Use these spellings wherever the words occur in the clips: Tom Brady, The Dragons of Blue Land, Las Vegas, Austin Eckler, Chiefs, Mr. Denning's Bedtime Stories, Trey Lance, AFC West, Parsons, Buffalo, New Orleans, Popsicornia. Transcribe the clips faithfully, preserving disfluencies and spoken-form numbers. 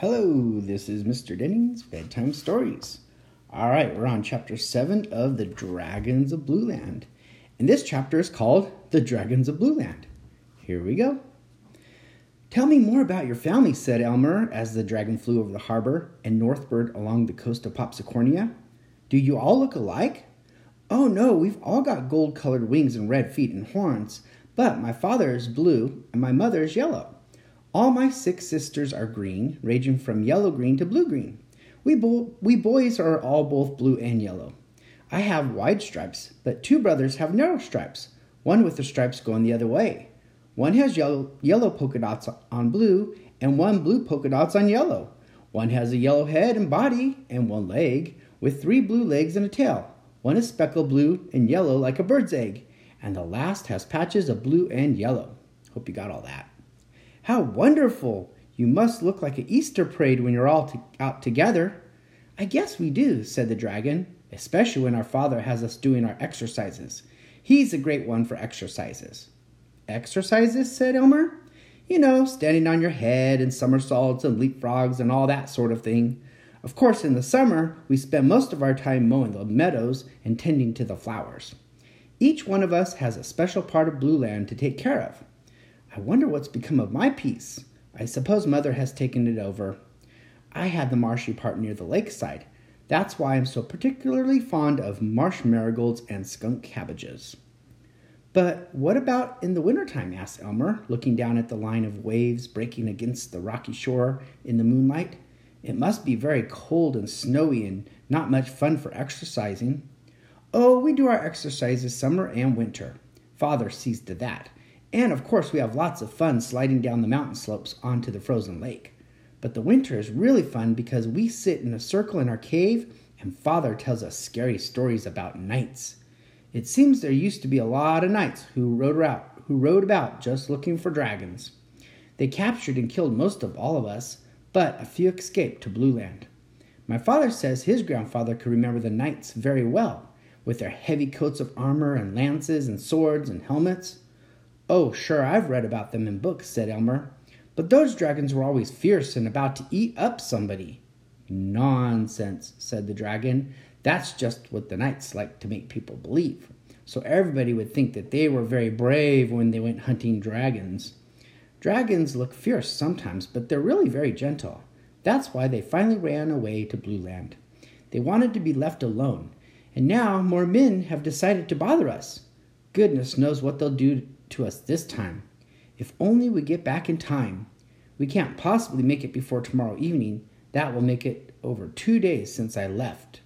Hello, this is Mister Denning's Bedtime Stories. All right, we're on chapter seven of The Dragons of Blue Land. And this chapter is called The Dragons of Blue Land. Here we go. Tell me more about your family, said Elmer as the dragon flew over the harbor and northward along the coast of Popsicornia. Do you all look alike? Oh no, we've all got gold-colored wings and red feet and horns, but my father is blue and my mother is yellow. All my six sisters are green, ranging from yellow-green to blue-green. We, bo- we boys are all both blue and yellow. I have wide stripes, but two brothers have narrow stripes, one with the stripes going the other way. One has yellow, yellow polka dots on blue, and one blue polka dots on yellow. One has a yellow head and body, and one leg, with three blue legs and a tail. One is speckled blue and yellow like a bird's egg, and the last has patches of blue and yellow. Hope you got all that. How wonderful! You must look like an Easter parade when you're all to- out together. I guess we do, said the dragon, especially when our father has us doing our exercises. He's a great one for exercises. Exercises, said Elmer. You know, standing on your head and somersaults and leapfrogs and all that sort of thing. Of course, in the summer, we spend most of our time mowing the meadows and tending to the flowers. Each one of us has a special part of Blue Land to take care of. I wonder what's become of my piece. I suppose Mother has taken it over. I had the marshy part near the lakeside. That's why I'm so particularly fond of marsh marigolds and skunk cabbages. But what about in the wintertime, asked Elmer, looking down at the line of waves breaking against the rocky shore in the moonlight. It must be very cold and snowy and not much fun for exercising. Oh, we do our exercises summer and winter. Father sees to that. And, of course, we have lots of fun sliding down the mountain slopes onto the frozen lake. But the winter is really fun because we sit in a circle in our cave and Father tells us scary stories about knights. It seems there used to be a lot of knights who rode about, who rode about just looking for dragons. They captured and killed most of all of us, but a few escaped to Blue Land. My father says his grandfather could remember the knights very well, with their heavy coats of armor and lances and swords and helmets. Oh, sure, I've read about them in books, said Elmer. But those dragons were always fierce and about to eat up somebody. Nonsense, said the dragon. That's just what the knights like to make people believe. So everybody would think that they were very brave when they went hunting dragons. Dragons look fierce sometimes, but they're really very gentle. That's why they finally ran away to Blue Land. They wanted to be left alone. And now more men have decided to bother us. Goodness knows what they'll do to us this time. If only we get back in time. We can't possibly make it before tomorrow evening. That will make it over two days since I left.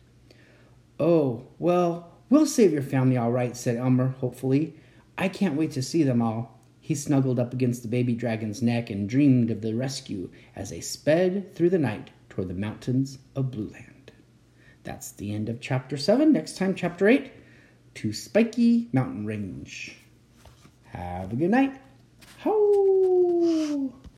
Oh, well, we'll save your family all right, said Elmer, hopefully. I can't wait to see them all. He snuggled up against the baby dragon's neck and dreamed of the rescue as they sped through the night toward the mountains of Blue Land. That's the end of chapter seven. Next time, chapter eight, to Spiky Mountain Range. Have a good night.